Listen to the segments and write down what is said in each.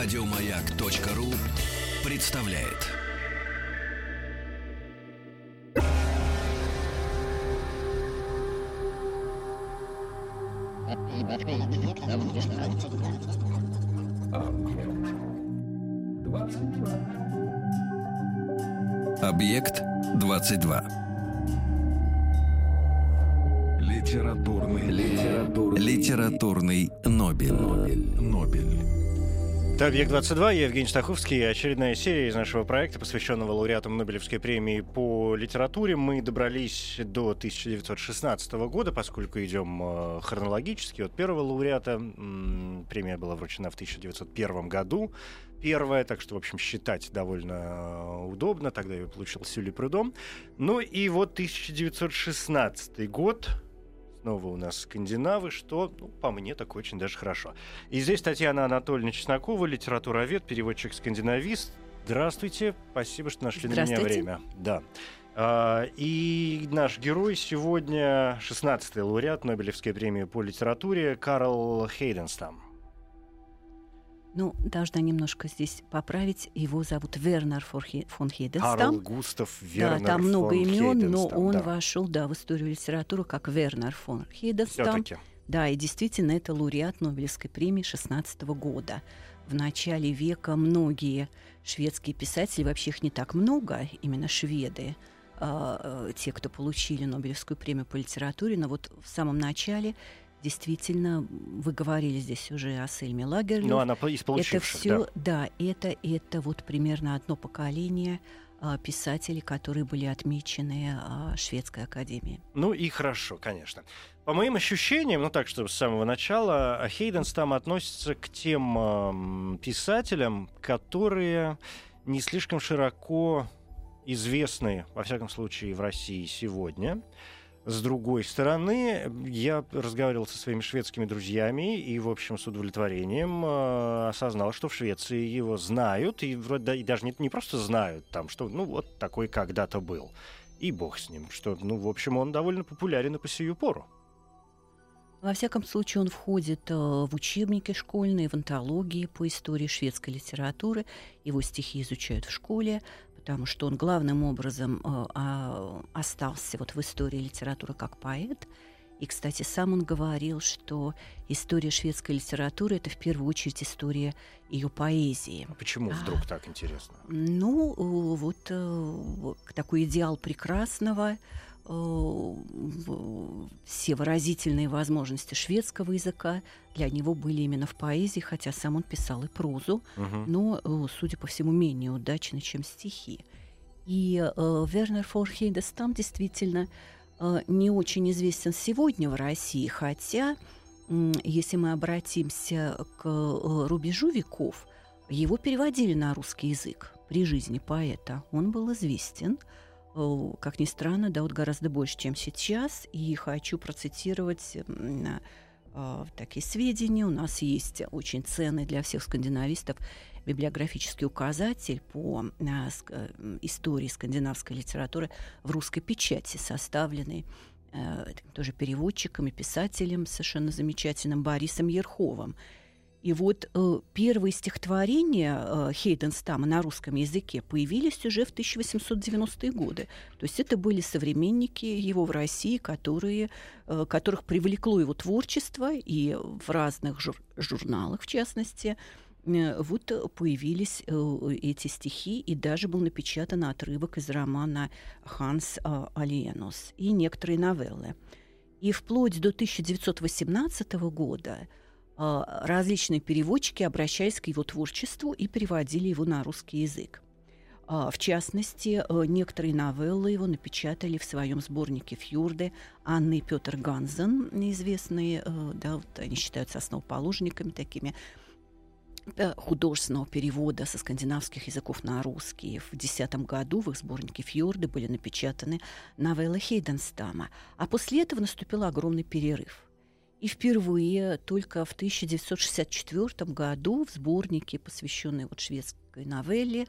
Радио Маяк.ру представляет. Объект 22. Литературный Нобель. «Объект-22», я Евгений Стаховский. Очередная серия из нашего проекта, посвященного лауреатам Нобелевской премии по литературе. Мы добрались до 1916 года, поскольку идем хронологически. От первого лауреата премия была вручена в 1901 году. Первая, так что, в общем, считать довольно удобно. Тогда ее получил Сюлью Прудом. Ну и вот 1916 год... Снова у нас скандинавы, что, по мне, так очень даже хорошо. И здесь Татьяна Анатольевна Чеснокова, литературовед, переводчик-скандинавист. Здравствуйте, спасибо, что нашли на меня время. Да. И наш герой сегодня 16-й лауреат Нобелевской премии по литературе Карл Хейденстам. Должна немножко здесь поправить. Его зовут Вернер фон Хейденстам. Карл Густав Вернер фон Хейденстам. Да, там много имен, но он вошел в историю литературы как Вернер фон Хейденстам. Всё-таки. Да, и действительно, это лауреат Нобелевской премии 16 года. В начале века многие шведские писатели, вообще их не так много, именно шведы, те, кто получили Нобелевскую премию по литературе, но вот в самом начале... Действительно, вы говорили здесь уже о Сельме Лагерлёф. Но она из получивших, это все, да. Это вот примерно одно поколение писателей, которые были отмечены Шведской академией. И хорошо, конечно. По моим ощущениям, так что с самого начала, Хейденстам относится к тем писателям, которые не слишком широко известны, во всяком случае, в России сегодня. С другой стороны, я разговаривал со своими шведскими друзьями и, в общем, с удовлетворением осознал, что в Швеции его знают, и вроде даже не просто знают, там, что вот такой когда-то был, и бог с ним, что, в общем, он довольно популярен и по сию пору. Во всяком случае, он входит в учебники школьные, в антологии по истории шведской литературы, его стихи изучают в школе, потому что он главным образом остался в истории литературы как поэт. И, кстати, сам он говорил, что история шведской литературы – это в первую очередь история ее поэзии. А почему вдруг так интересно? Такой идеал прекрасного, все выразительные возможности шведского языка для него были именно в поэзии, хотя сам он писал и прозу, но, судя по всему, менее удачно, чем стихи. И Вернер фон Хейденстам действительно не очень известен сегодня в России, хотя, если мы обратимся к рубежу веков, его переводили на русский язык при жизни поэта. Он был известен, как ни странно, гораздо больше, чем сейчас. И хочу процитировать такие сведения. У нас есть очень ценный для всех скандинавистов библиографический указатель по истории скандинавской литературы в русской печати, составленный тоже переводчиком и писателем совершенно замечательным Борисом Ерховым. И первые стихотворения Хейденстама на русском языке появились уже в 1890-е годы. То есть это были современники его в России, которых привлекло его творчество, и в разных журналах, в частности, появились эти стихи, и даже был напечатан отрывок из романа «Ханс Алиенус» и некоторые новеллы. И вплоть до 1918 года различные переводчики обращались к его творчеству и переводили его на русский язык. В частности, некоторые новеллы его напечатали в своем сборнике «Фьорды» Анны и Пётр Ганзен, известные, они считаются основоположниками такими художественного перевода со скандинавских языков на русский. В 2010 году в их сборнике «Фьорды» были напечатаны новеллы Хейденстама. А после этого наступил огромный перерыв. И впервые только в 1964 году в сборнике, посвященной шведской новелле,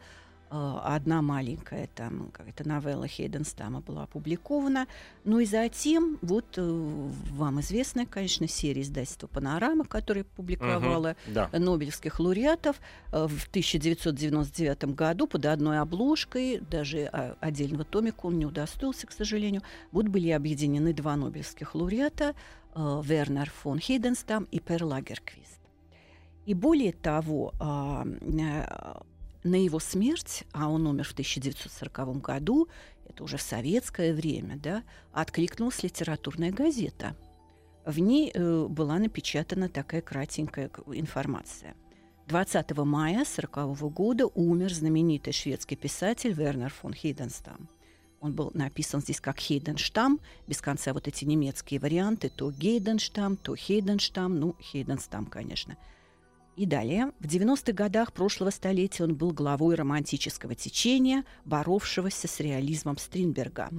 Одна маленькая там какая-то новелла Хейденстама была опубликована. Ну и затем, вот вам известная, конечно, серия издательства «Панорама», которая публиковала нобелевских лауреатов в 1999 году под одной обложкой, даже отдельного томика он не удостоился, к сожалению. Вот были объединены два нобелевских лауреата, Вернер фон Хейденстам и Пер Лагерквист. И более того, на его смерть, а он умер в 1940 году, это уже в советское время, да, откликнулась литературная газета. В ней была напечатана такая кратенькая информация. 20 мая 1940 года умер знаменитый шведский писатель Вернер фон Хейденстам. Он был написан здесь как Хейденштам, без конца вот эти немецкие варианты, то Гейденштам, то Хейденштам, ну, Хейденстам, конечно. И далее, в 90-х годах прошлого столетия он был главой романтического течения, боровшегося с реализмом Стринберга.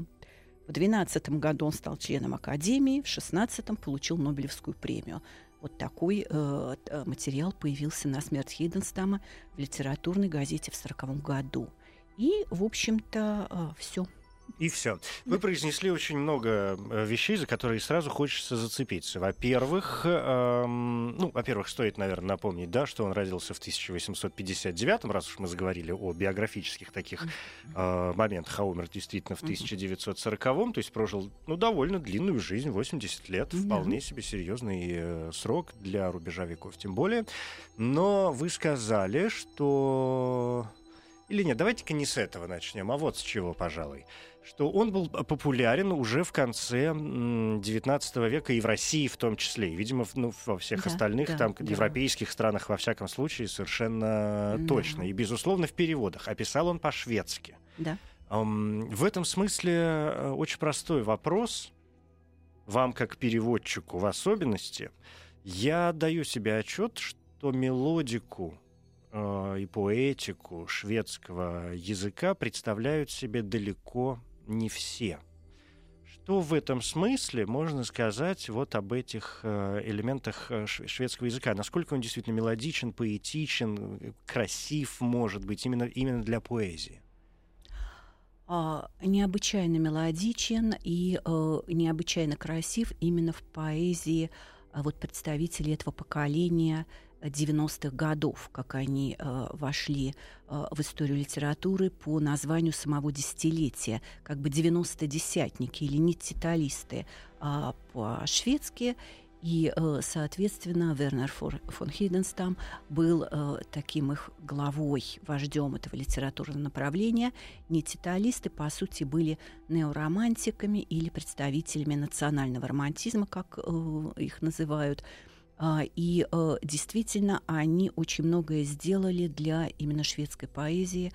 В 12-м году он стал членом Академии, в 16-м получил Нобелевскую премию. Вот такой материал появился на смерть Хейденстама в литературной газете в 1940 году. И, в общем-то, все. И все. Вы произнесли очень много вещей, за которые сразу хочется зацепиться. Во-первых, стоит, наверное, напомнить, да, что он родился в 1859, раз уж мы заговорили о биографических таких моментах, а умер действительно в 1940-м, то есть прожил, довольно длинную жизнь, 80 лет, вполне себе серьезный срок для рубежа веков, тем более. Но вы сказали, что... Или нет, давайте-ка не с этого начнем, а вот с чего, пожалуй. Что он был популярен уже в конце XIX века и в России в том числе. И, видимо, во всех европейских странах, во всяком случае, совершенно точно. И, безусловно, в переводах. Описал он по-шведски. Да. В этом смысле очень простой вопрос. Вам, как переводчику в особенности, я даю себе отчет, что мелодику и поэтику шведского языка представляют себе далеко не все. Что в этом смысле можно сказать вот об этих элементах шведского языка? Насколько он действительно мелодичен, поэтичен, красив, может быть, именно для поэзии? Необычайно мелодичен и необычайно красив именно в поэзии представителей этого поколения 90-х годов, как они вошли в историю литературы по названию самого десятилетия, как бы 90-десятники или ниттиталисты по-шведски, и, соответственно, Вернер фон Хейденстам был таким их главой, вождем этого литературного направления. Ниттиталисты, по сути, были неоромантиками или представителями национального романтизма, как их называют. И действительно, они очень многое сделали для именно шведской поэзии.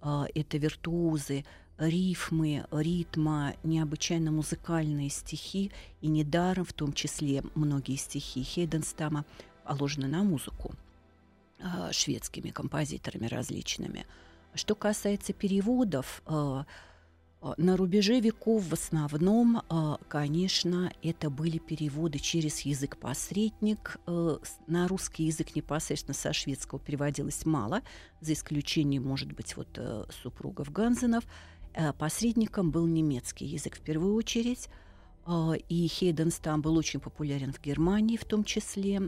Это виртуозы, рифмы, ритма, необычайно музыкальные стихи. И недаром, в том числе, многие стихи Хейденстама положены на музыку шведскими композиторами различными. Что касается переводов, на рубеже веков в основном, конечно, это были переводы через язык-посредник. На русский язык непосредственно со шведского переводилось мало, за исключением, может быть, вот супругов Ганзенов. Посредником был немецкий язык в первую очередь. И Хейденстам был очень популярен в Германии, в том числе.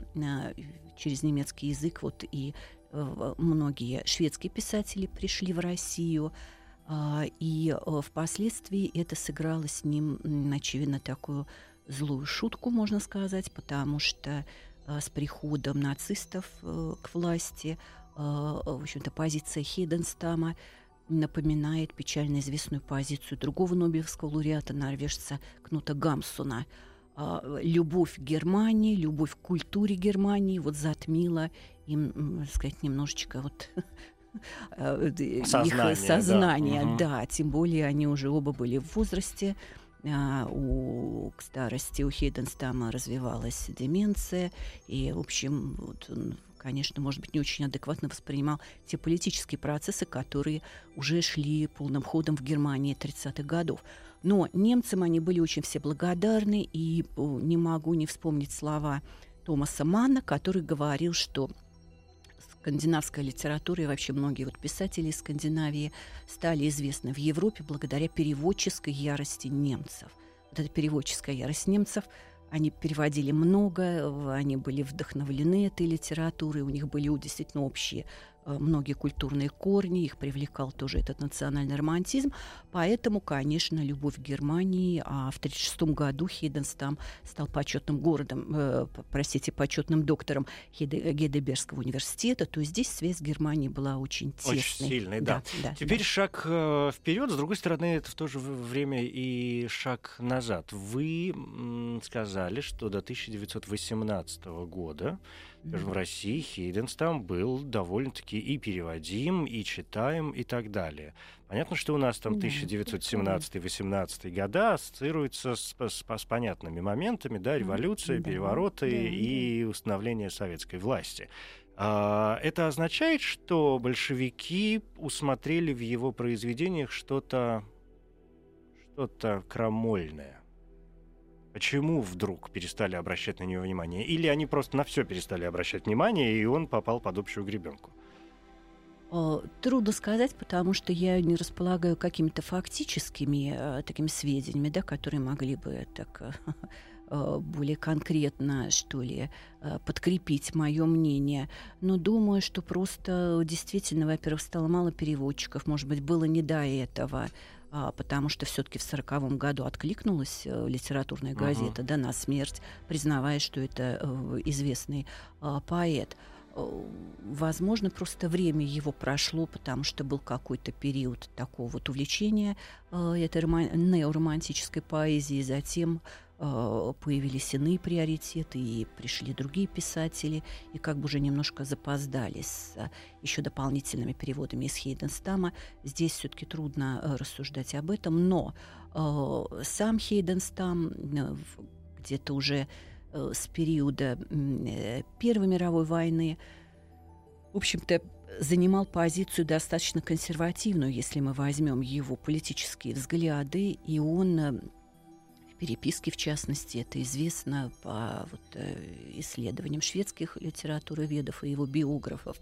Через немецкий язык вот и многие шведские писатели пришли в Россию. И впоследствии это сыграло с ним, очевидно, такую злую шутку, можно сказать, потому что с приходом нацистов к власти, в общем-то, позиция Хейденстама напоминает печально известную позицию другого нобелевского лауреата, норвежца Кнута Гамсуна. Любовь к Германии, любовь к культуре Германии вот затмила им, так сказать, немножечко вот... их сознание, да. Тем более они уже оба были в возрасте. К старости у Хейденстама развивалась деменция. И, в общем, вот он, конечно, может быть, не очень адекватно воспринимал те политические процессы, которые уже шли полным ходом в Германии 30-х годов. Но немцам они были очень все благодарны. И не могу не вспомнить слова Томаса Манна, который говорил, что скандинавская литература и вообще многие вот писатели из Скандинавии стали известны в Европе благодаря переводческой ярости немцев. Вот эта переводческая ярость немцев, они переводили много, они были вдохновлены этой литературой, у них были действительно общие многие культурные корни, их привлекал тоже этот национальный романтизм. Поэтому, конечно, любовь к Германии, а в 1936 году Хейденстам стал почетным доктором Гейдельбергского университета. То есть здесь связь с Германией была очень тесной. Очень сильной, да. Теперь шаг вперед, с другой стороны, это в то же время и шаг назад. Вы сказали, что до 1918 года в России Хейденстам был довольно-таки и переводим, и читаем, и так далее. Понятно, что у нас там 1917-18 года ассоциируются с понятными моментами, да, революция, перевороты и установление советской власти. Это означает, что большевики усмотрели в его произведениях что-то крамольное? Почему вдруг перестали обращать на него внимание? Или они просто на все перестали обращать внимание, и он попал под общую гребенку? Трудно сказать, потому что я не располагаю какими-то фактическими такими сведениями, да, которые могли бы так более конкретно, что ли, подкрепить мое мнение. Но думаю, что просто действительно, во-первых, стало мало переводчиков, может быть, было не до этого, потому что все-таки в 1940 году откликнулась литературная газета да, на смерть, признавая, что это известный поэт. Возможно, просто время его прошло, потому что был какой-то период такого вот увлечения этой неоромантической поэзией, затем появились иные приоритеты, и пришли другие писатели, и как бы уже немножко запоздали с еще дополнительными переводами из Хейденстама. Здесь все-таки трудно рассуждать об этом, но сам Хейденстам где-то уже с периода Первой мировой войны, в общем-то, занимал позицию достаточно консервативную, если мы возьмем его политические взгляды, и он... переписки, в частности, это известно по исследованиям шведских литературоведов и его биографов.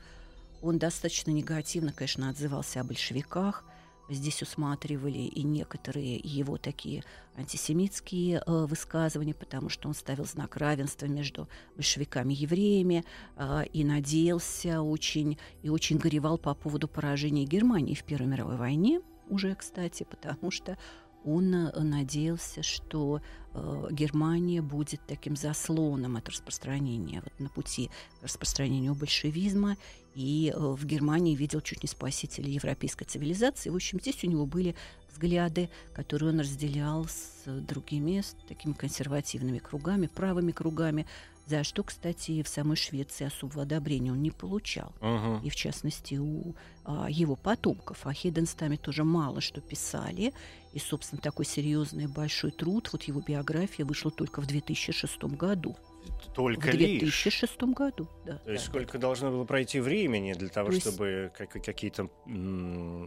Он достаточно негативно, конечно, отзывался о большевиках. Здесь усматривали и некоторые его такие антисемитские высказывания, потому что он ставил знак равенства между большевиками и евреями и надеялся очень, и очень горевал по поводу поражения Германии в Первой мировой войне уже, кстати, потому что он надеялся, что Германия будет таким заслоном от распространения, вот на пути к распространению большевизма, и в Германии видел чуть не спасителя европейской цивилизации. В общем, здесь у него были взгляды, которые он разделял с другими, с такими консервативными кругами, правыми кругами, за что, кстати, в самой Швеции особого одобрения он не получал. И, в частности, у его потомков. О Хейденстаме тоже мало что писали. И, собственно, такой серьезный большой труд, вот его биография вышла только в 2006 году. Только в 2006 году, да. То есть сколько должно было пройти времени для того, то чтобы какие-то...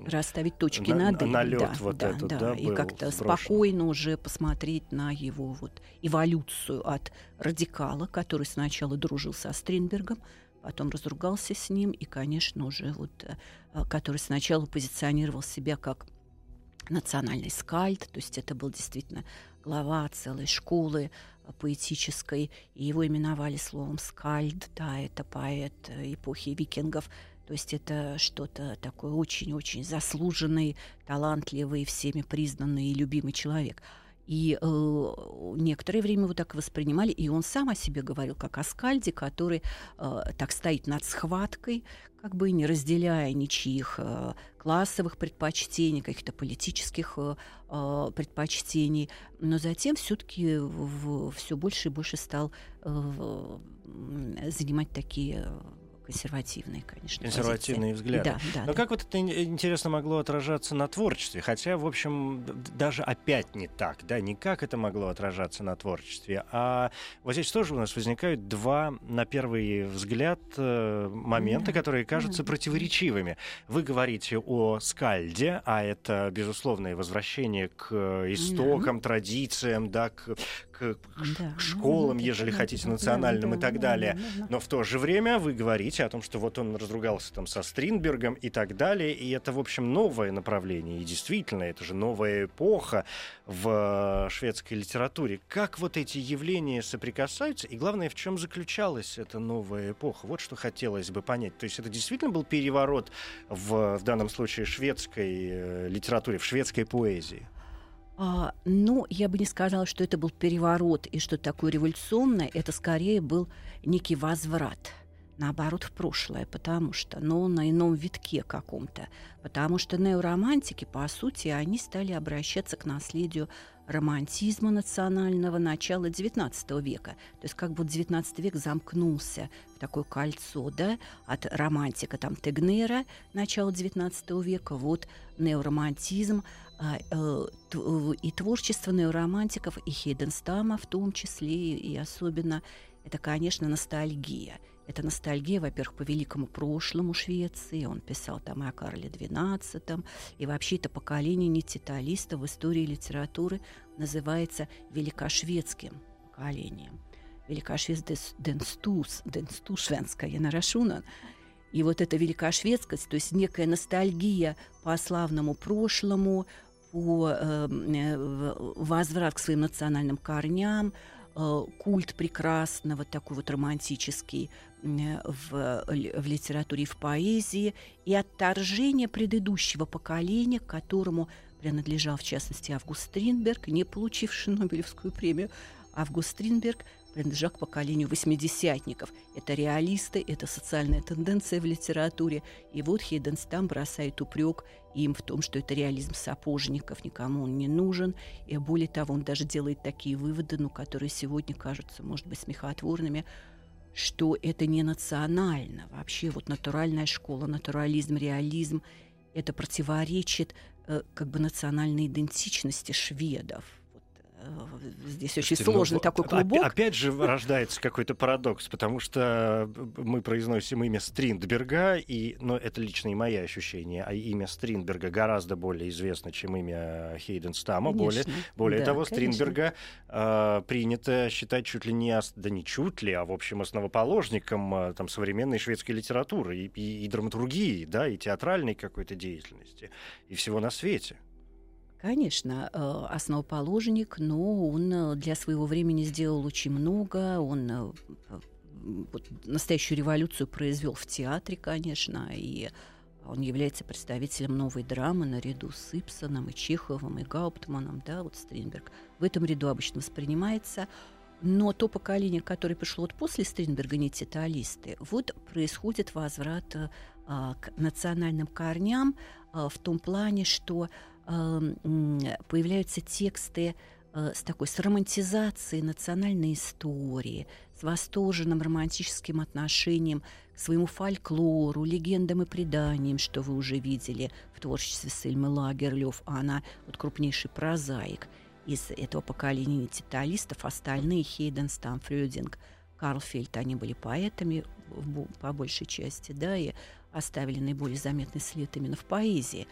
расставить точки над «и», налёт и как-то сброшен. Спокойно уже посмотреть на его вот эволюцию от радикала, который сначала дружил со Стриндбергом, потом разругался с ним, и, конечно, уже который сначала позиционировал себя как национальный скальд, то есть это был действительно глава целой школы поэтической, и его именовали словом скальд, да, это поэт эпохи викингов, то есть это что-то такое очень-очень заслуженный, талантливый, всеми признанный и любимый человек. И некоторое время его так воспринимали, и он сам о себе говорил как о скальде, который так стоит над схваткой, как бы не разделяя ничьих классовых предпочтений, каких-то политических предпочтений. Но затем все-таки все больше и больше стал занимать такие... консервативные, конечно. Консервативные взгляды. Да, но как вот это интересно могло отражаться на творчестве? Хотя, в общем, даже опять не так, да, никак это могло отражаться на творчестве. А вот здесь тоже у нас возникают два, на первый взгляд, момента, которые кажутся противоречивыми. Вы говорите о скальде, а это безусловное возвращение к истокам, традициям, да, к к школам, ежели хотите, национальным и так далее. Но в то же время вы говорите о том, что вот он разругался там со Стриндбергом и так далее, и это, в общем, новое направление. И действительно, это же новая эпоха в шведской литературе. Как вот эти явления соприкасаются, и главное, в чем заключалась эта новая эпоха? Вот что хотелось бы понять. То есть это действительно был переворот в данном случае шведской литературе, в шведской поэзии? Ну, я бы не сказала, что это был переворот и что-то такое революционное. Это скорее был некий возврат, наоборот, в прошлое, потому что, ну, на ином витке каком-то. Потому что неоромантики, по сути, они стали обращаться к наследию романтизма национального начала XIX века. То есть как будто XIX век замкнулся в такое кольцо, да, от романтика там Тегнера начала XIX века, вот неоромантизм, и творчество неоромантиков, и Хейденстама в том числе, и особенно это, конечно, ностальгия. Это ностальгия, во-первых, по великому прошлому Швеции. Он писал там и о Карле XII. И вообще это поколение нетиталистов в истории литературы называется великошведским поколением. Великошведское денстушвенское нарашунан. И вот эта великошведскость, то есть некая ностальгия по славному прошлому, по возврат к своим национальным корням, культ прекрасного, такой вот романтический в литературе и в поэзии, и отторжение предыдущего поколения, к которому принадлежал, в частности, Август Стринберг, не получивший Нобелевскую премию. Август Стринберг принадлежал к поколению восьмидесятников. Это реалисты, это социальная тенденция в литературе. И вот Хейденстам бросает упрек им в том, что это реализм сапожников, никому он не нужен. И более того, он даже делает такие выводы, ну, которые сегодня кажутся, может быть, смехотворными, что это не национально. Вообще вот натуральная школа, натурализм, реализм, это противоречит как бы национальной идентичности шведов. Здесь очень сложный такой клубок. Опять же рождается какой-то парадокс, потому что мы произносим имя Стриндберга, но это лично и мои ощущения, а имя Стриндберга гораздо более известно, чем имя Хейденстама. Более того, конечно. Стриндберга принято считать чуть ли не, в общем, основоположником там, современной шведской литературы и драматургии, да, и театральной какой-то деятельности, и всего на свете. Конечно, основоположник, но он для своего времени сделал очень много. Он настоящую революцию произвел в театре, конечно, и он является представителем новой драмы наряду с Ипсоном, и Чеховым, и Гауптманом, да, вот Стринберг. В этом ряду обычно воспринимается. Но то поколение, которое пришло вот после Стринберга, нетиталисты, вот происходит возврат к национальным корням в том плане, что появляются тексты с романтизацией национальной истории, с восторженным романтическим отношением к своему фольклору, легендам и преданиям, что вы уже видели в творчестве Сельмы Лагерлёф. Она вот крупнейший прозаик из этого поколения нетиталистов. Остальные — Хейденстам, Фрёдинг, Карлфельд — они были поэтами по большей части, да, и оставили наиболее заметный след именно в поэзии.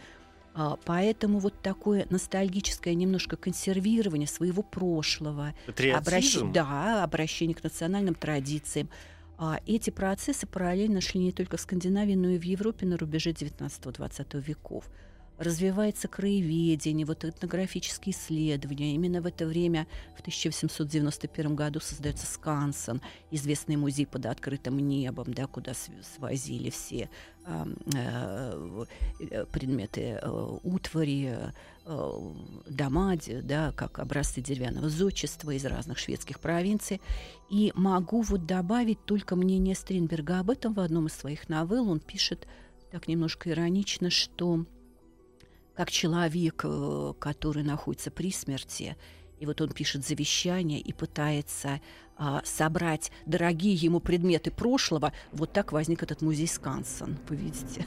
Поэтому вот такое ностальгическое немножко консервирование своего прошлого, обращение к национальным традициям. Эти процессы параллельно шли не только в Скандинавии, но и в Европе на рубеже XIX-XX веков. Развивается краеведение, вот этнографические исследования. Именно в это время, в 1891 году, создается Скансен, известный музей под открытым небом, да, куда свозили все предметы утвари, дома, да, как образцы деревянного зодчества из разных шведских провинций. И могу вот добавить только мнение Стринберга об этом в одном из своих новелл. Он пишет так немножко иронично, что как человек, который находится при смерти, и вот он пишет завещание и пытается собрать дорогие ему предметы прошлого, вот так возник этот музей Скансен, вы видите.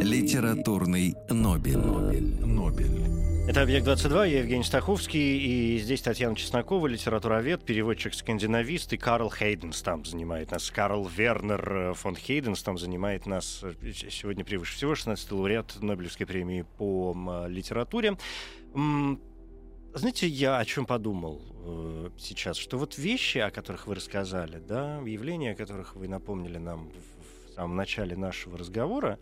Литературный Нобель. Это «Объект-22», я Евгений Стаховский, и здесь Татьяна Чеснокова, литературовед, переводчик-скандинавист, и Карл Хейденстам занимает нас. Карл Вернер фон Хейденстам занимает нас сегодня превыше всего, 16-й лауреат Нобелевской премии по литературе. Знаете, я о чем подумал сейчас, что вот вещи, о которых вы рассказали, да, явления, о которых вы напомнили нам в самом начале нашего разговора,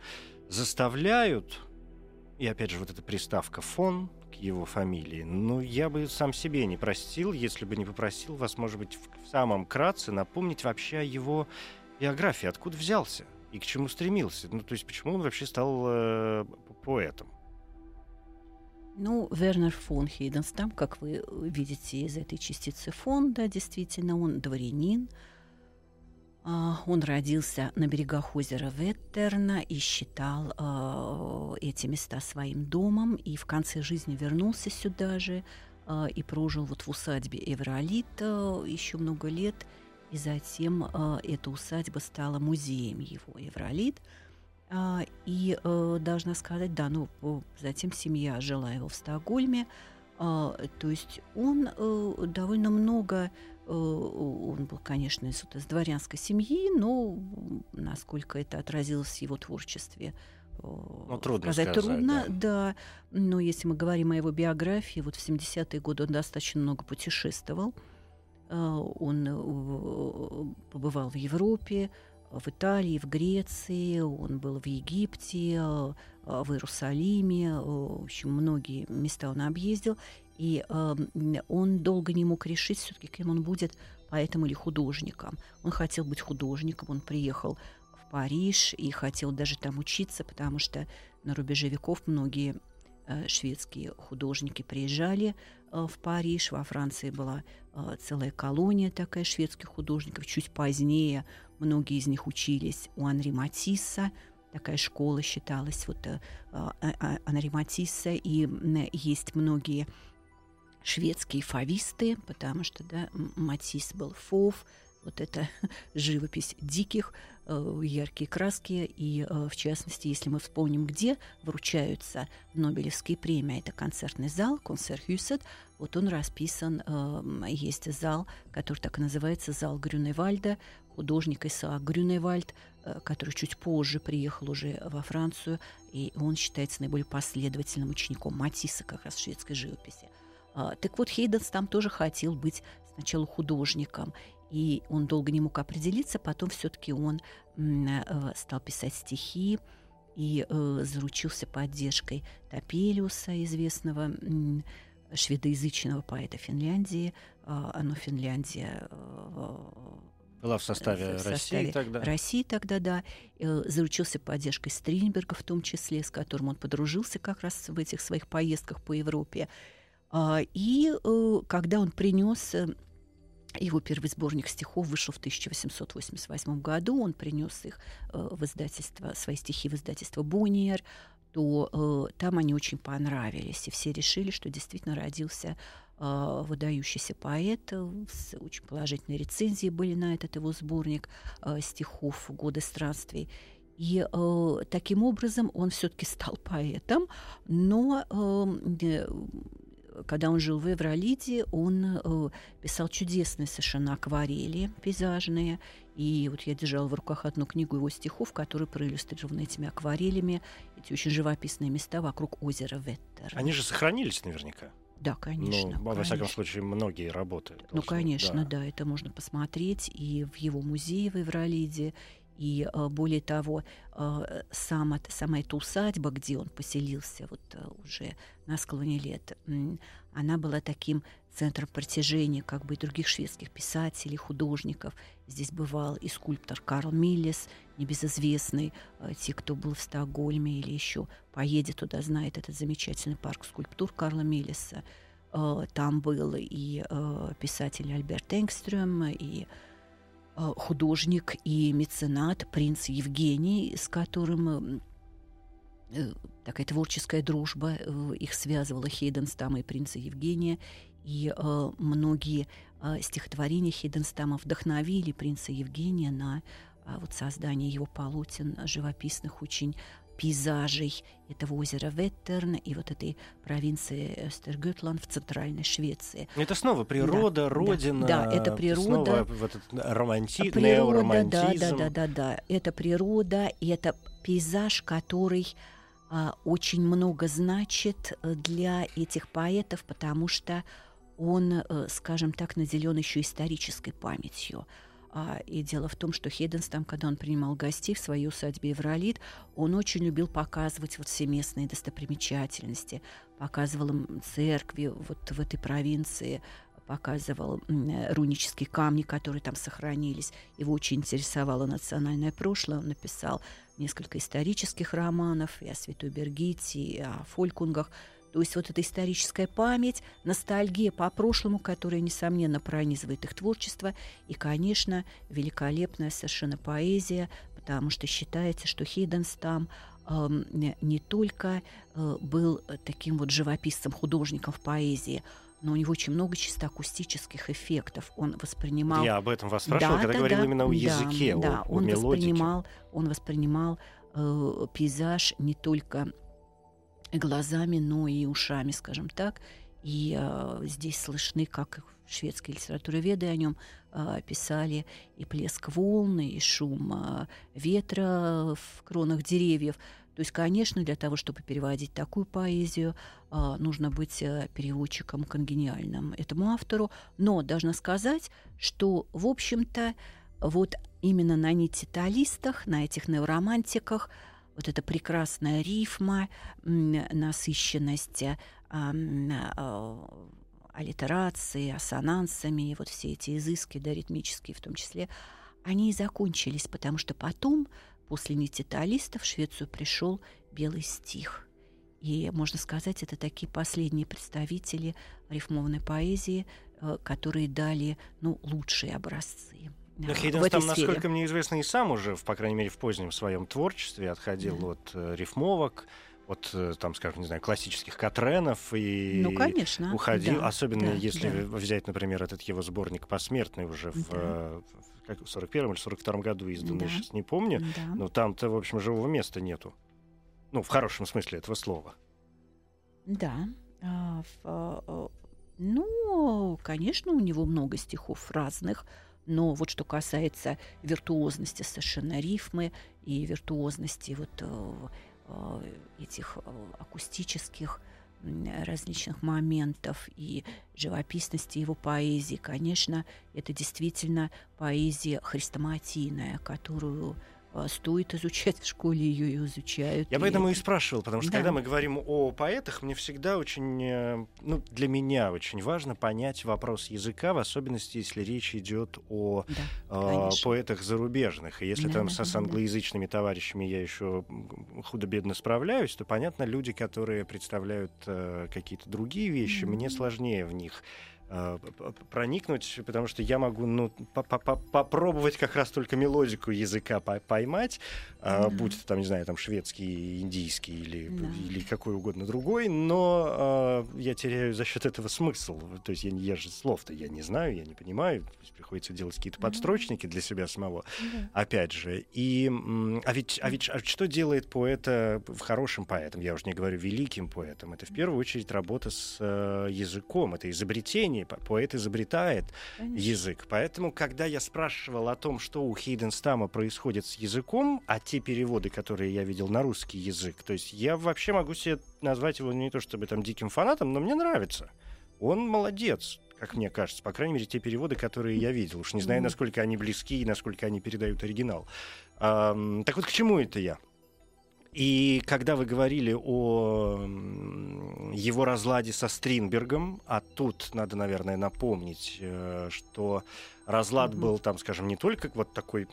заставляют... И опять же, вот эта приставка «фон» к его фамилии. Ну, я бы сам себе не простил, если бы не попросил вас, может быть, в самом кратце напомнить вообще о его биографии, откуда взялся и к чему стремился. Ну, то есть, почему он вообще стал поэтом? Ну, Вернер фон Хейденстам, как вы видите из этой частицы «фон», да, действительно, он дворянин. Он родился на берегах озера Веттерна и считал эти места своим домом. И в конце жизни вернулся сюда же и прожил вот в усадьбе Евролит еще много лет. И затем эта усадьба стала музеем его, Евролит. И должна сказать, да, ну, затем семья жила его в Стокгольме. То есть он довольно много... Он был, конечно, из дворянской семьи, но насколько это отразилось в его творчестве, ну, трудно сказать. Да. Но если мы говорим о его биографии, вот в 70-е годы он достаточно много путешествовал. Он побывал в Европе, в Италии, в Греции, он был в Египте, в Иерусалиме. В общем, многие места он объездил. И он долго не мог решить, все-таки кем он будет, поэтом или художником. Он хотел быть художником, он приехал в Париж и хотел даже там учиться, потому что на рубеже веков многие шведские художники приезжали в Париж. Во Франции была целая колония такая шведских художников. Чуть позднее многие из них учились у Анри Матисса. Такая школа считалась, вот Анри Матисса. И есть многие... шведские фависты, потому что, да, Матисс был фов, вот это живопись диких, яркие краски, и, в частности, если мы вспомним, где вручаются Нобелевские премии, это концертный зал, Концертхюсет, вот он расписан, есть зал, который так и называется, зал Грюневальда, художник Исаак Грюневальд, который чуть позже приехал уже во Францию, и он считается наиболее последовательным учеником Матисса как раз в шведской живописи. Так вот, Хейденстам тоже хотел быть сначала художником, и он долго не мог определиться, потом все-таки он стал писать стихи и заручился поддержкой Топелиуса, известного шведоязычного поэта Финляндии. Финляндия была в составе России тогда. России тогда, да. Заручился поддержкой Стриндберга, в том числе, с которым он подружился как раз в этих своих поездках по Европе. И когда он принес его первый сборник стихов, вышел в 1888 году, он принес их в издательство, свои стихи в издательство «Бонниер», то там они очень понравились, и все решили, что действительно родился выдающийся поэт. Очень положительные рецензии были на этот его сборник стихов «Годы странствий». И таким образом он все-таки стал поэтом, но когда он жил в Евролиде, он писал чудесные совершенно акварели пейзажные. И вот я держала в руках одну книгу его стихов, которые проиллюстрированы этими акварелями, эти очень живописные места вокруг озера Веттерн. Они же сохранились наверняка. Да, конечно. Ну, во всяком случае, многие работы. Ну, конечно, да. Это можно посмотреть и в его музее в Евролиде. И более того, сама эта усадьба, где он поселился вот уже на склоне лет, она была таким центром притяжения как бы и других шведских писателей, художников. Здесь бывал и скульптор Карл Миллес, небезызвестный. Те, кто был в Стокгольме или еще поедет туда, знает этот замечательный парк скульптур Карла Миллеса. Там был и писатель Альберт Энгстрем, и художник и меценат принц Евгений, с которым такая творческая дружба их связывала, Хейденстама и принца Евгения. И многие стихотворения Хейденстама вдохновили принца Евгения на создание его полотен живописных, очень пейзажей этого озера Веттерн и этой провинции Стергётланд в центральной Швеции. Это снова природа, родина. Да, это природа. Снова неоромантизм. Да. Это природа, и это пейзаж, который очень много значит для этих поэтов, потому что он, скажем так, наделен еще исторической памятью. И дело в том, что Хейденстам, когда он принимал гостей в своей усадьбе Евролит, он очень любил показывать все местные достопримечательности, показывал им церкви в этой провинции, показывал рунические камни, которые там сохранились. Его очень интересовало национальное прошлое. Он написал несколько исторических романов и о Святой Бергите, и о фолькунгах. То есть эта историческая память, ностальгия по прошлому, которая, несомненно, пронизывает их творчество. И, конечно, великолепная совершенно поэзия, потому что считается, что Хейденстам не только был таким живописцем, художником в поэзии, но у него очень много чисто акустических эффектов. Он воспринимал... Я об этом вас спрашивала, когда говорил именно о языке, о мелодике. Он воспринимал пейзаж не только... глазами, но и ушами, скажем так. И здесь слышны, как шведские литературоведы о нем писали, и плеск волн, и шум ветра в кронах деревьев. То есть, конечно, для того, чтобы переводить такую поэзию, нужно быть переводчиком конгениальным этому автору. Но должна сказать, что, в общем-то, именно на нититалистах, на этих неоромантиках эта прекрасная рифма, насыщенность аллитерации, ассонансами, все эти изыски, ритмические в том числе, они и закончились, потому что потом, после нититалистов, в Швецию пришел белый стих. И, можно сказать, это такие последние представители рифмованной поэзии, которые дали лучшие образцы. Но Хейденстам, насколько мне известно, и сам уже, по крайней мере, в позднем своем творчестве отходил от рифмовок, от, классических катренов и уходил. Да, особенно если взять, например, этот его сборник посмертный уже в 41-м или 42-м году изданный, сейчас не помню, но там-то, в общем, живого места нету. В хорошем смысле этого слова. Да. Конечно, у него много стихов разных. Но что касается виртуозности совершенно рифмы и виртуозности этих акустических различных моментов и живописности его поэзии, конечно, это действительно поэзия хрестоматийная, которую стоит изучать в школе, ее изучают. Я поэтому и спрашивал, потому что когда мы говорим о поэтах, мне всегда очень, для меня очень важно понять вопрос языка, в особенности, если речь идет о поэтах зарубежных. И если с англоязычными товарищами я еще худо-бедно справляюсь, то, понятно, люди, которые представляют какие-то другие вещи, мне сложнее в них проникнуть, потому что я могу попробовать как раз только мелодику языка поймать, будь это шведский, индийский или какой угодно другой, но я теряю за счет этого смысл. То есть я же слов-то я не знаю, я не понимаю, приходится делать какие-то подстрочники для себя самого, опять же. И, а ведь что делает поэта хорошим поэтом? Я уж не говорю великим поэтом. Это в первую очередь работа с языком, это изобретение. Поэт изобретает язык. Поэтому, когда я спрашивал о том, что у Хейденстама происходит с языком, а те переводы, которые я видел на русский язык, то есть я вообще могу себе назвать его не то чтобы диким фанатом, но мне нравится. Он молодец, как мне кажется. По крайней мере, те переводы, которые я видел. Уж не знаю, насколько они близки и насколько они передают оригинал. Так вот, к чему это я? И когда вы говорили о его разладе со Стриндбергом, а тут надо, наверное, напомнить, что разлад был, не только такой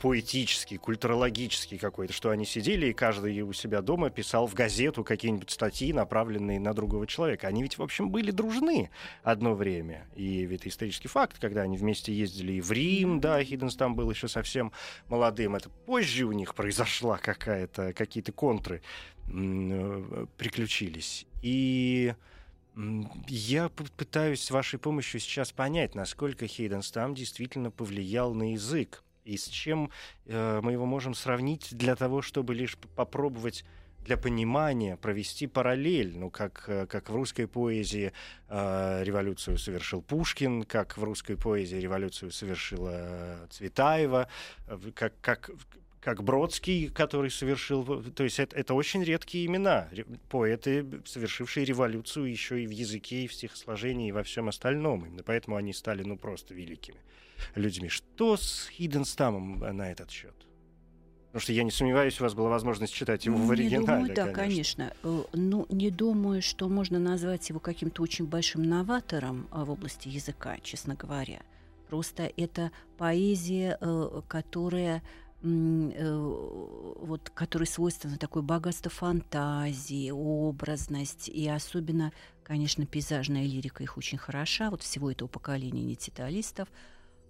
поэтический, культурологический какой-то, что они сидели, и каждый у себя дома писал в газету какие-нибудь статьи, направленные на другого человека. Они ведь, в общем, были дружны одно время. И это исторический факт, когда они вместе ездили и в Рим, да, Хейденстам был еще совсем молодым. Это позже у них произошла какие-то контры приключились. И я пытаюсь с вашей помощью сейчас понять, насколько Хейденстам действительно повлиял на язык. И с чем мы его можем сравнить для того, чтобы лишь попробовать для понимания провести параллель. Ну, как в русской поэзии революцию совершил Пушкин, как в русской поэзии революцию совершила Цветаева, как Бродский, который совершил... То есть это очень редкие имена. Поэты, совершившие революцию еще и в языке, и в стихосложении, и во всем остальном. Именно поэтому они стали, ну, просто великими людьми. Что с Хейденстамом на этот счет? Потому что я не сомневаюсь, у вас была возможность читать его в оригинале. Думаю, да, конечно. Но не думаю, что можно назвать его каким-то очень большим новатором в области языка, честно говоря. Просто это поэзия, которой свойственно такое богатство фантазии, образность, и особенно, конечно, пейзажная лирика их очень хороша, вот всего этого поколения нетиталистов.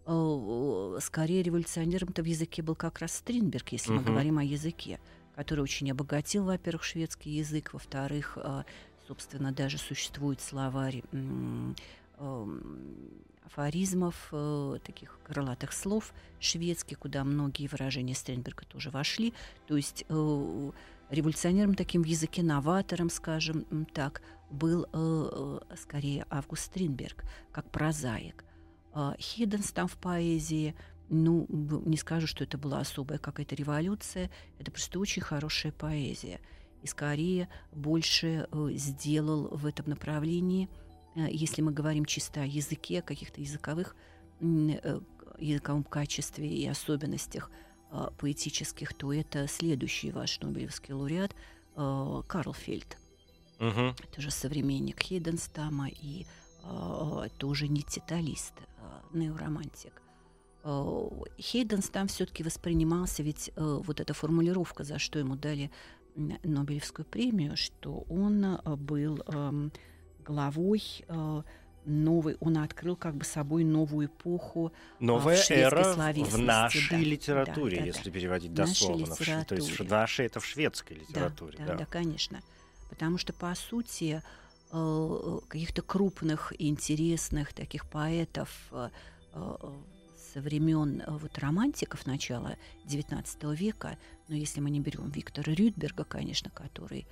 Скорее революционером-то в языке был как раз Стриндберг, если мы говорим о языке, который очень обогатил, во-первых, шведский язык, во-вторых, собственно, даже существует словарь афоризмов, таких крылатых слов шведских, куда многие выражения Стриндберга тоже вошли. То есть революционером таким в языке, новатором, скажем так, был скорее Август Стриндберг, как прозаик. Хейденстам в поэзии, ну, не скажу, что это была особая какая-то революция, это просто очень хорошая поэзия. И скорее больше сделал в этом направлении, если мы говорим чисто о языке, о каких-то языковом качестве и особенностях поэтических, то это следующий ваш нобелевский лауреат Карлфельд. Тоже современник Хейденстама и тоже нетиталист, неоромантик. Хейденстам все-таки воспринимался, ведь вот эта формулировка, за что ему дали Нобелевскую премию, что он был... главой новой, он открыл как бы собой новую эпоху. Новая эра в нашей литературе, если переводить дословно. То есть нашей — это в шведской литературе. Да, конечно. Потому что, по сути, каких-то крупных и интересных таких поэтов со времен романтиков начала XIX века, но если мы не берем Виктора Рюдберга, конечно, который...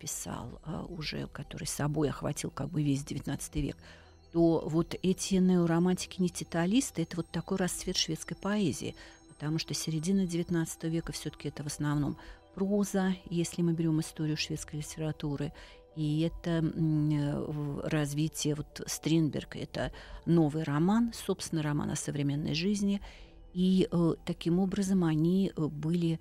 писал уже, который собой охватил как бы весь XIX век, то вот эти неоромантики-нетиталисты — это вот такой расцвет шведской поэзии, потому что середина XIX века все-таки это в основном проза, если мы берем историю шведской литературы, и это развитие вот Стриндберга, это новый роман, собственно, роман о современной жизни, и таким образом они были...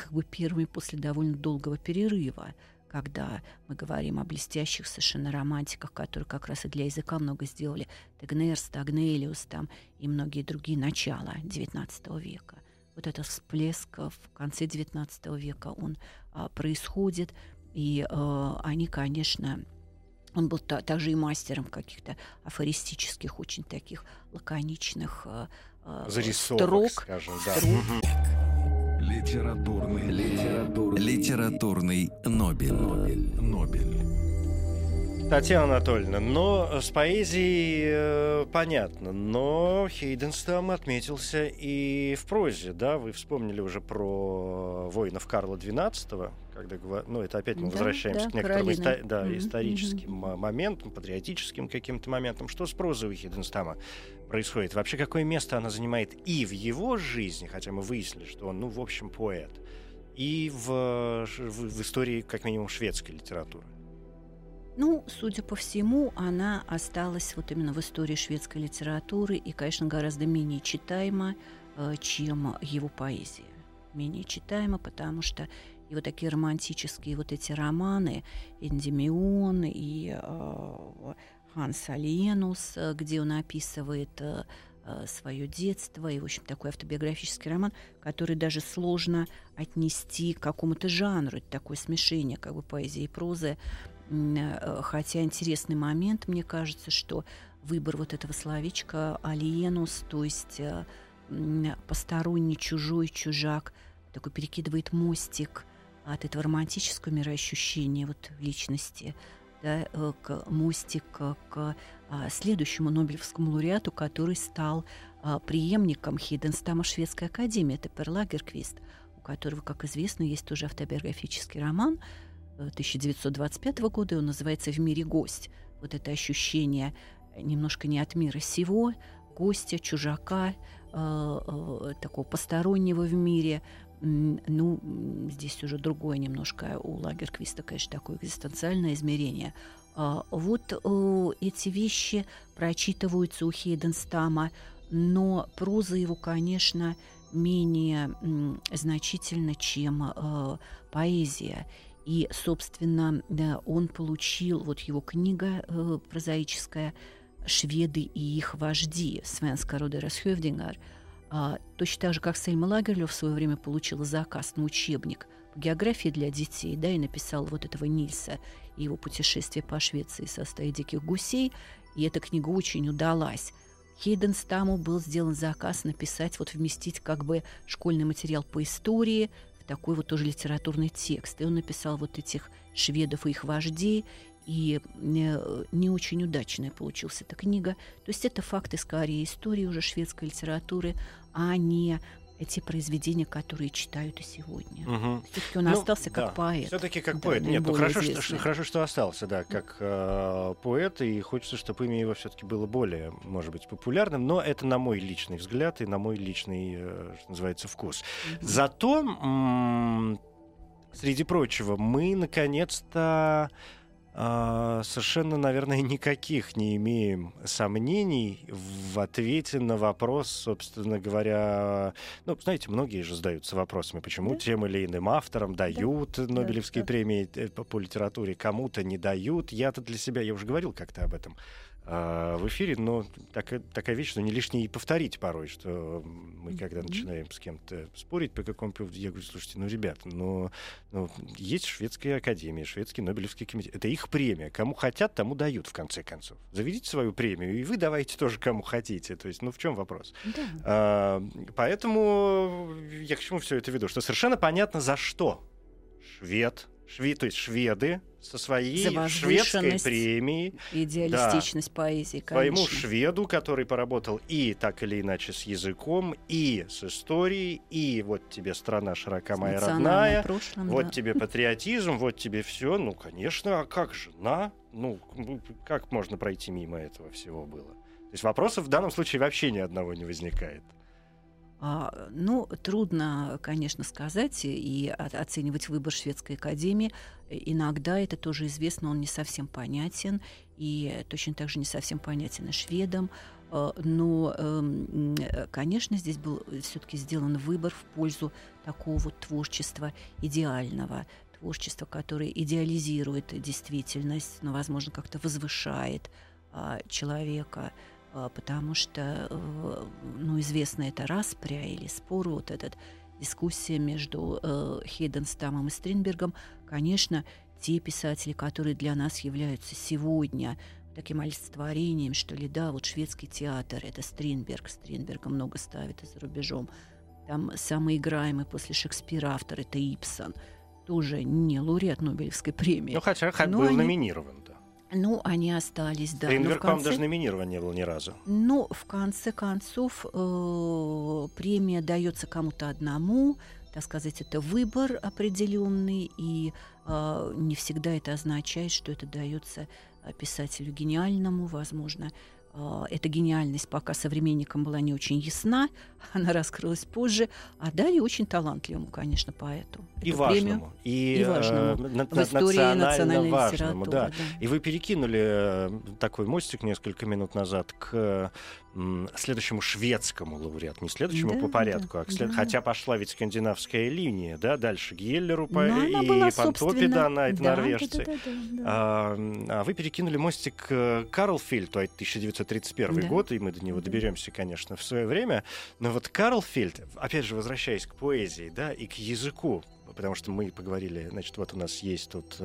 как бы первыми после довольно долгого перерыва, когда мы говорим о блестящих совершенно романтиках, которые как раз и для языка много сделали, Тегнерс, Тагнелиус там, и многие другие начала XIX века. Вот этот всплеск в конце XIX века, он происходит, и они, конечно... Он был также и мастером каких-то афористических, очень таких лаконичных зарисовок, строк. Литературный Нобель. Татьяна Анатольевна, но с поэзией понятно, но Хейденстам отметился и в прозе, да? Вы вспомнили уже про воинов Карла XII, когда, ну, это опять мы возвращаемся к некоторым историческим моментам, патриотическим каким-то моментам. Что с прозой у Хейденстама происходит? Вообще, какое место она занимает и в его жизни, хотя мы выяснили, что он, ну, в общем, поэт, и в истории, как минимум, шведской литературы? Ну, судя по всему, она осталась вот именно в истории шведской литературы и, конечно, гораздо менее читаема, чем его поэзия. Менее читаема, потому что и вот такие романтические вот эти романы «Эндемион» и «Ханс Алиенус», где он описывает свое детство, и, в общем, такой автобиографический роман, который даже сложно отнести к какому-то жанру. Это такое смешение как бы поэзии и прозы. Хотя интересный момент, мне кажется, что выбор вот этого словечка «алиенус», то есть посторонний, чужой, чужак, такой перекидывает мостик от этого романтического мироощущения вот личности, да, к мостику к следующему Нобелевскому лауреату, который стал преемником Хейденстама Шведской академии. Это Пер Лагерквист, у которого, как известно, есть тоже автобиографический роман 1925 года, и он называется «В мире гость». Вот это ощущение немножко не от мира сего, гостя, чужака, такого постороннего в мире. Ну, здесь уже другое немножко у Лагерквиста, конечно, такое экзистенциальное измерение. Вот эти вещи прочитываются у Хейденстама, но проза его, конечно, менее значительна, чем поэзия. И, собственно, он получил, вот его книга прозаическая «Шведы и их вожди» Свенска Родерас Хёвдингар, точно так же, как Сельма Лагерлёф в свое время получила заказ на учебник по географии для детей, да, и написала вот этого Нильса и его путешествие по Швеции со стаей диких гусей, и эта книга очень удалась. Хейденстаму был сделан заказ написать, вот вместить как бы школьный материал по истории в такой вот тоже литературный текст, и он написал вот этих шведов и их вождей, и не очень удачная получилась эта книга. То есть это факты скорее истории уже шведской литературы, а не эти произведения, которые читают и сегодня. Угу. Все-таки он остался как поэт. Все-таки как поэт. Нет, ну хорошо, что остался, да, как поэт, и хочется, чтобы имя его все-таки было более, может быть, популярным, но это на мой личный взгляд и на мой личный, что называется, вкус. Зато, среди прочего, мы, наконец-то, совершенно, наверное, никаких не имеем сомнений в ответе на вопрос, собственно говоря. Ну, знаете, многие же задаются вопросами, почему тем или иным авторам дают Нобелевские премии по литературе, кому-то не дают. Я-то для себя, я уже говорил как-то об этом в эфире, но такая вещь, что не лишнее и повторить порой, что мы, когда начинаем с кем-то спорить по какому-то поводу, я говорю, слушайте, ребята, есть Шведская академия, Шведский Нобелевский комитет, это их премия, кому хотят, тому дают, в конце концов. Заведите свою премию, и вы давайте тоже кому хотите, то есть, в чем вопрос? Да. Поэтому я к чему все это веду, что совершенно понятно, за что шведы со своей шведской премией. Идеалистичность поэзии, конечно. Своему шведу, который поработал и так или иначе с языком, и с историей, и вот тебе страна широка моя родная, прошлым, вот тебе патриотизм, вот тебе все. Ну, конечно, а как же? Как можно пройти мимо этого всего было? То есть вопросов в данном случае вообще ни одного не возникает. Трудно, конечно, сказать и оценивать выбор Шведской академии. Иногда это тоже известно, он не совсем понятен, и точно так же не совсем понятен и шведам. Но, конечно, здесь был все-таки сделан выбор в пользу такого вот творчества идеального, творчества, которое идеализирует действительность, но, возможно, как-то возвышает человека. Потому что, известна эта распря или спор, вот эта дискуссия между Хейденстамом и Стриндбергом. Конечно, те писатели, которые для нас являются сегодня таким олицетворением, что ли, да, вот шведский театр, это Стриндберг, Стриндберга много ставят и за рубежом. Там самый играемый после Шекспира автор — это Ибсон, тоже не лауреат Нобелевской премии. Хотя был номинирован, да. Они остались, да. Стриндберг, по-моему, даже номинирован не был ни разу. В конце концов, премия дается кому-то одному, так сказать, это выбор определенный, и не всегда это означает, что это дается писателю гениальному, возможно. Эта гениальность пока современникам была не очень ясна, она раскрылась позже, а далее очень талантливому, конечно, поэту. И важному. В истории национальной литературы. Да. И вы перекинули такой мостик несколько минут назад к следующему шведскому лауреату, не следующему по порядку, хотя пошла ведь скандинавская линия, да, дальше Геллеру и Понтоппидана, это норвежцы. А вы перекинули мостик к Карлфельду, это 1931 год, и мы до него доберемся, конечно, в свое время. Но вот Карлфельд, опять же, возвращаясь к поэзии, да, и к языку, потому что мы поговорили, значит, вот у нас есть тут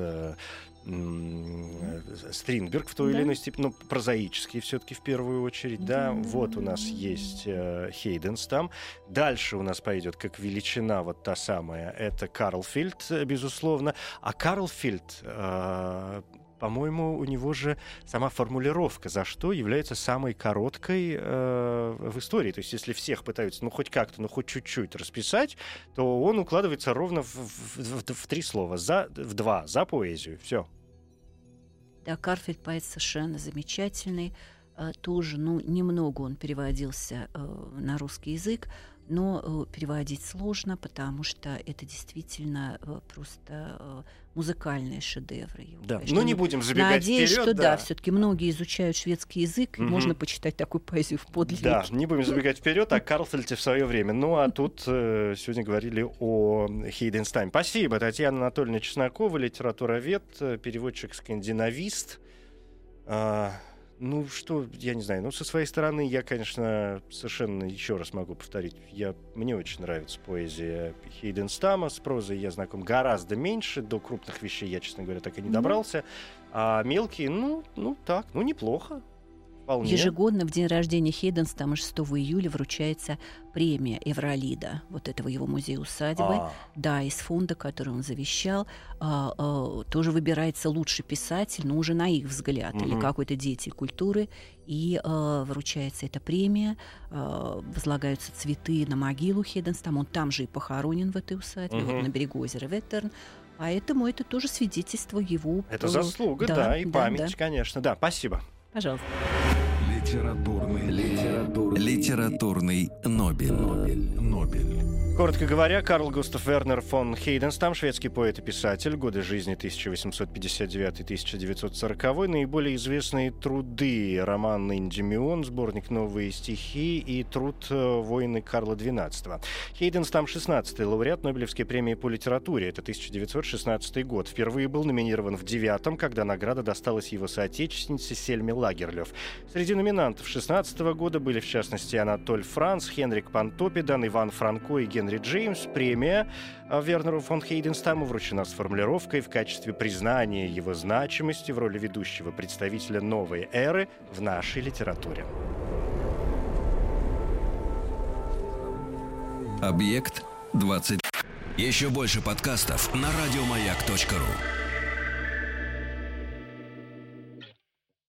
Стриндберг в той или иной степени, ну, прозаический все-таки в первую очередь, да, вот у нас есть Хейденстам, дальше у нас пойдет как величина вот та самая, это Карлфельд, безусловно, а Карлфельд, по-моему, у него же сама формулировка, за что является самой короткой в истории. То есть, если всех пытаются, ну, хоть как-то, ну, хоть чуть-чуть расписать, то он укладывается ровно в три слова. В два. За поэзию. Все. Да, Карлфельд поэт совершенно замечательный. Тоже, ну, немного он переводился на русский язык, но переводить сложно, потому что это действительно просто музыкальные шедевры. Да. Конечно, ну, не будем забегать вперед. Надеюсь, что да, все-таки многие изучают шведский язык, и можно почитать такую поэзию в подлиннике. Да, не будем забегать вперед, о Карлфельде в свое время. Ну, а тут сегодня говорили о Хейденстаме. Спасибо, Татьяна Анатольевна Чеснокова, литературовед, переводчик-скандинавист. Ну, что, я не знаю, ну, со своей стороны я, конечно, совершенно еще раз могу повторить. Мне очень нравится поэзия Хейденстама, с прозой я знаком гораздо меньше, до крупных вещей я, честно говоря, так и не добрался, а мелкие, ну так, ну, неплохо. Вполне. Ежегодно в день рождения Хейденстама 6 июля вручается премия Евролида, вот этого его музея-усадьбы. Да, из фонда, который он завещал, тоже выбирается лучший писатель, но уже на их взгляд, или какой-то деятель культуры. И вручается эта премия, возлагаются цветы на могилу Хейденстама. Он там же и похоронен в этой усадьбе, вот на берегу озера Веттерн. Поэтому это тоже свидетельство его... Это заслуга, да, и память, конечно. Да, спасибо. Пожалуйста. Литературный Нобель. Коротко говоря, Карл Густав Вернер фон Хейденстам, шведский поэт и писатель, годы жизни 1859-1940, наиболее известные труды: роман «Эндимион», сборник «Новые стихи» и труд «Войны Карла XII». Хейденстам 16-й лауреат Нобелевской премии по литературе, это 1916 год. Впервые был номинирован в 9-м, когда награда досталась его соотечественнице Сельме Лагерлёф. Среди номинантов 16 года были, в частности, Анатоль Франс, Хенрик Понтоппидан, Иван Франко и Энри Джеймс. Премия Вернеру фон Хейденстаму вручена с формулировкой в качестве признания его значимости в роли ведущего представителя новой эры в нашей литературе. Объект 20. Еще больше подкастов на радиомаяк.ру.